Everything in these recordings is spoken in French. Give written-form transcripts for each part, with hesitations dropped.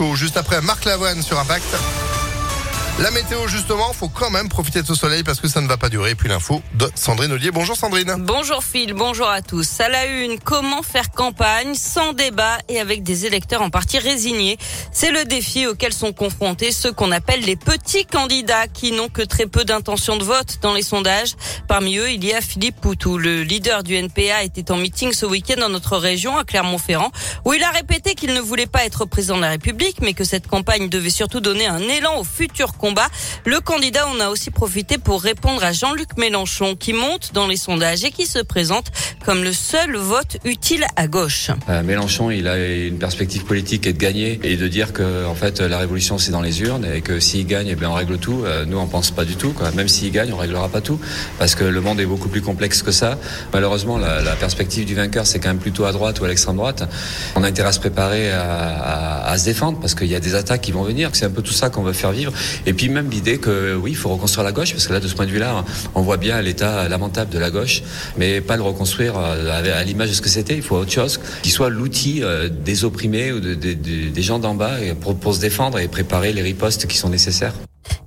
chaud. Juste après, Marc Lavoine sur Impact. La météo, justement, faut quand même profiter de ce soleil parce que ça ne va pas durer. Et puis l'info de Sandrine Ollier. Bonjour Sandrine. Bonjour Phil, bonjour à tous. À la une, comment faire campagne sans débat et avec des électeurs en partie résignés? C'est le défi auquel sont confrontés ceux qu'on appelle les petits candidats qui n'ont que très peu d'intention de vote dans les sondages. Parmi eux, il y a Philippe Poutou. Le leader du NPA était en meeting ce week-end dans notre région, à Clermont-Ferrand, où il a répété qu'il ne voulait pas être président de la République, mais que cette campagne devait surtout donner un élan au futur combat. Le candidat en a aussi profité pour répondre à Jean-Luc Mélenchon qui monte dans les sondages et qui se présente comme le seul vote utile à gauche. Mélenchon, il a une perspective politique et de gagner et de dire que en fait la révolution c'est dans les urnes et que s'il gagne, eh bien on règle tout. Nous on pense pas du tout, quoi. Même s'il gagne, on réglera pas tout parce que le monde est beaucoup plus complexe que ça. Malheureusement, la perspective du vainqueur c'est quand même plutôt à droite ou à l'extrême droite. On a intérêt à se préparer à se défendre parce qu'il y a des attaques qui vont venir. C'est un peu tout ça qu'on veut faire vivre. Et puis même l'idée que oui, il faut reconstruire la gauche, parce que là, de ce point de vue-là, on voit bien l'état lamentable de la gauche, mais pas le reconstruire à l'image de ce que c'était. Il faut autre chose qui soit l'outil des opprimés ou des gens d'en bas pour se défendre et préparer les ripostes qui sont nécessaires.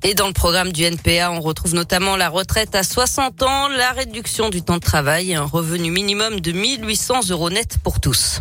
Et dans le programme du NPA, on retrouve notamment la retraite à 60 ans, la réduction du temps de travail et un revenu minimum de 1 800 € net pour tous.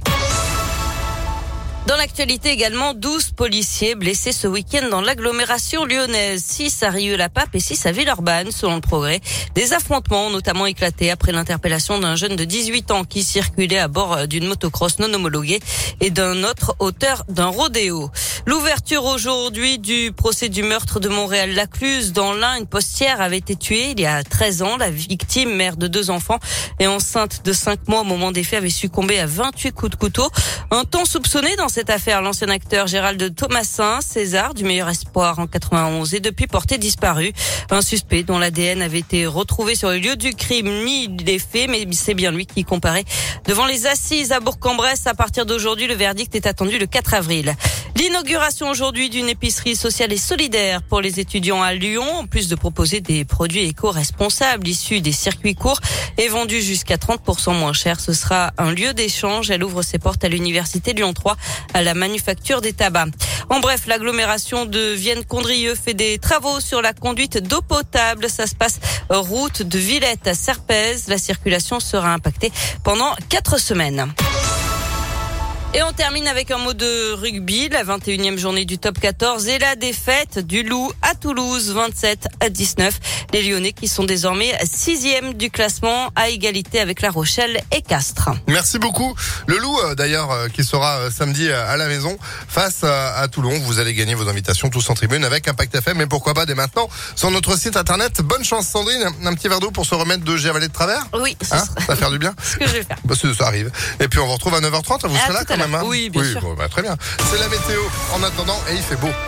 Dans l'actualité également, 12 policiers blessés ce week-end dans l'agglomération lyonnaise. 6 à Rillieux-la-Pape et 6 à Villeurbanne, selon le Progrès. Des affrontements ont notamment éclaté après l'interpellation d'un jeune de 18 ans qui circulait à bord d'une motocross non homologuée et d'un autre auteur d'un rodéo. L'ouverture aujourd'hui du procès du meurtre de Montréal-Lacluse. Dans l'Ain, une postière avait été tuée il y a 13 ans. La victime, mère de 2 enfants et enceinte de 5 mois au moment des faits, avait succombé à 28 coups de couteau. Un temps soupçonné dans cette affaire, l'ancien acteur Gérald Thomasin, César du meilleur espoir en 91, est depuis porté disparu. Un suspect dont l'ADN avait été retrouvé sur le lieu du crime, ni des faits, mais c'est bien lui qui comparaît devant les assises à Bourg-en-Bresse. À partir d'aujourd'hui, le verdict est attendu le 4 avril. L'inauguration aujourd'hui d'une épicerie sociale et solidaire pour les étudiants à Lyon, en plus de proposer des produits éco-responsables issus des circuits courts et vendus jusqu'à 30% moins cher. Ce sera un lieu d'échange. Elle ouvre ses portes à l'université Lyon 3. À la manufacture des tabacs. En bref, l'agglomération de Vienne-Condrieu fait des travaux sur la conduite d'eau potable. Ça se passe route de Villette à Serpèze. La circulation sera impactée pendant 4 semaines. Et on termine avec un mot de rugby, la 21e journée du top 14 et la défaite du Loup à Toulouse, 27-19. Les Lyonnais qui sont désormais 6e du classement à égalité avec La Rochelle et Castres. Merci beaucoup. Le Loup, d'ailleurs, qui sera samedi à la maison face à Toulon. Vous allez gagner vos invitations tous en tribune avec Impact FM et pourquoi pas dès maintenant sur notre site internet. Bonne chance Sandrine, un petit verre d'eau pour se remettre de Gévalé de travers. Oui, ça va faire du bien. Ce que je vais faire. Bah, ça arrive. Et puis on vous retrouve à 9h30, vous serez là. Oui, bien sûr. Bon, bah, très bien. C'est la météo en attendant et il fait beau.